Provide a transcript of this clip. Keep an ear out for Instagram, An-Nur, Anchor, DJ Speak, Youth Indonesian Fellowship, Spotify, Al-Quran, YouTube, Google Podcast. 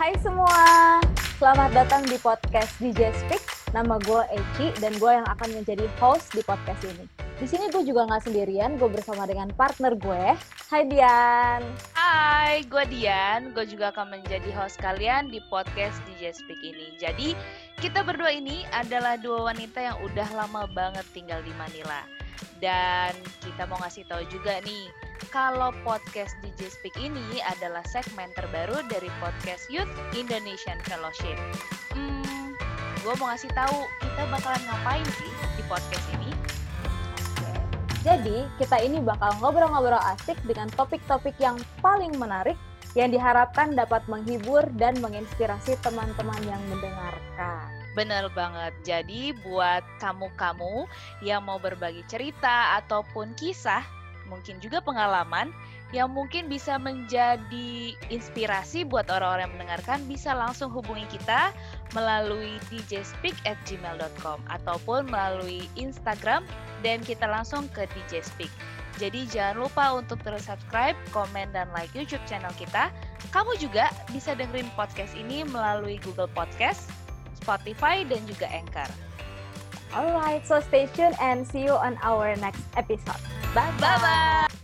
Hai semua, selamat datang di podcast DJ Speak. Nama gue Eci dan gue yang akan menjadi host di podcast ini. Di sini gue juga nggak sendirian, gue bersama dengan partner gue. Hai Dian. Hai, gue Dian. Gue juga akan menjadi host kalian di podcast DJ Speak ini. Jadi kita berdua ini adalah dua wanita yang udah lama banget tinggal di Manila. Dan kita mau ngasih tahu juga nih, kalau podcast DJ Speak ini adalah segmen terbaru dari podcast Youth Indonesian Fellowship. Gue mau ngasih tahu kita bakalan ngapain sih di podcast ini. Oke. Jadi kita ini bakal ngobrol-ngobrol asik dengan topik-topik yang paling menarik yang diharapkan dapat menghibur dan menginspirasi teman-teman yang mendengarkan. Bener banget, jadi buat kamu-kamu yang mau berbagi cerita ataupun kisah, mungkin juga pengalaman yang mungkin bisa menjadi inspirasi buat orang-orang yang mendengarkan, bisa langsung hubungi kita melalui djspeak@gmail.com ataupun melalui Instagram dan kita langsung ke DJ Speak. Jadi jangan lupa untuk terus subscribe, komen, dan like YouTube channel kita. Kamu juga bisa dengerin podcast ini melalui Google Podcast, Spotify, dan juga Anchor. Alright, so stay tuned and see you on our next episode. Bye-bye!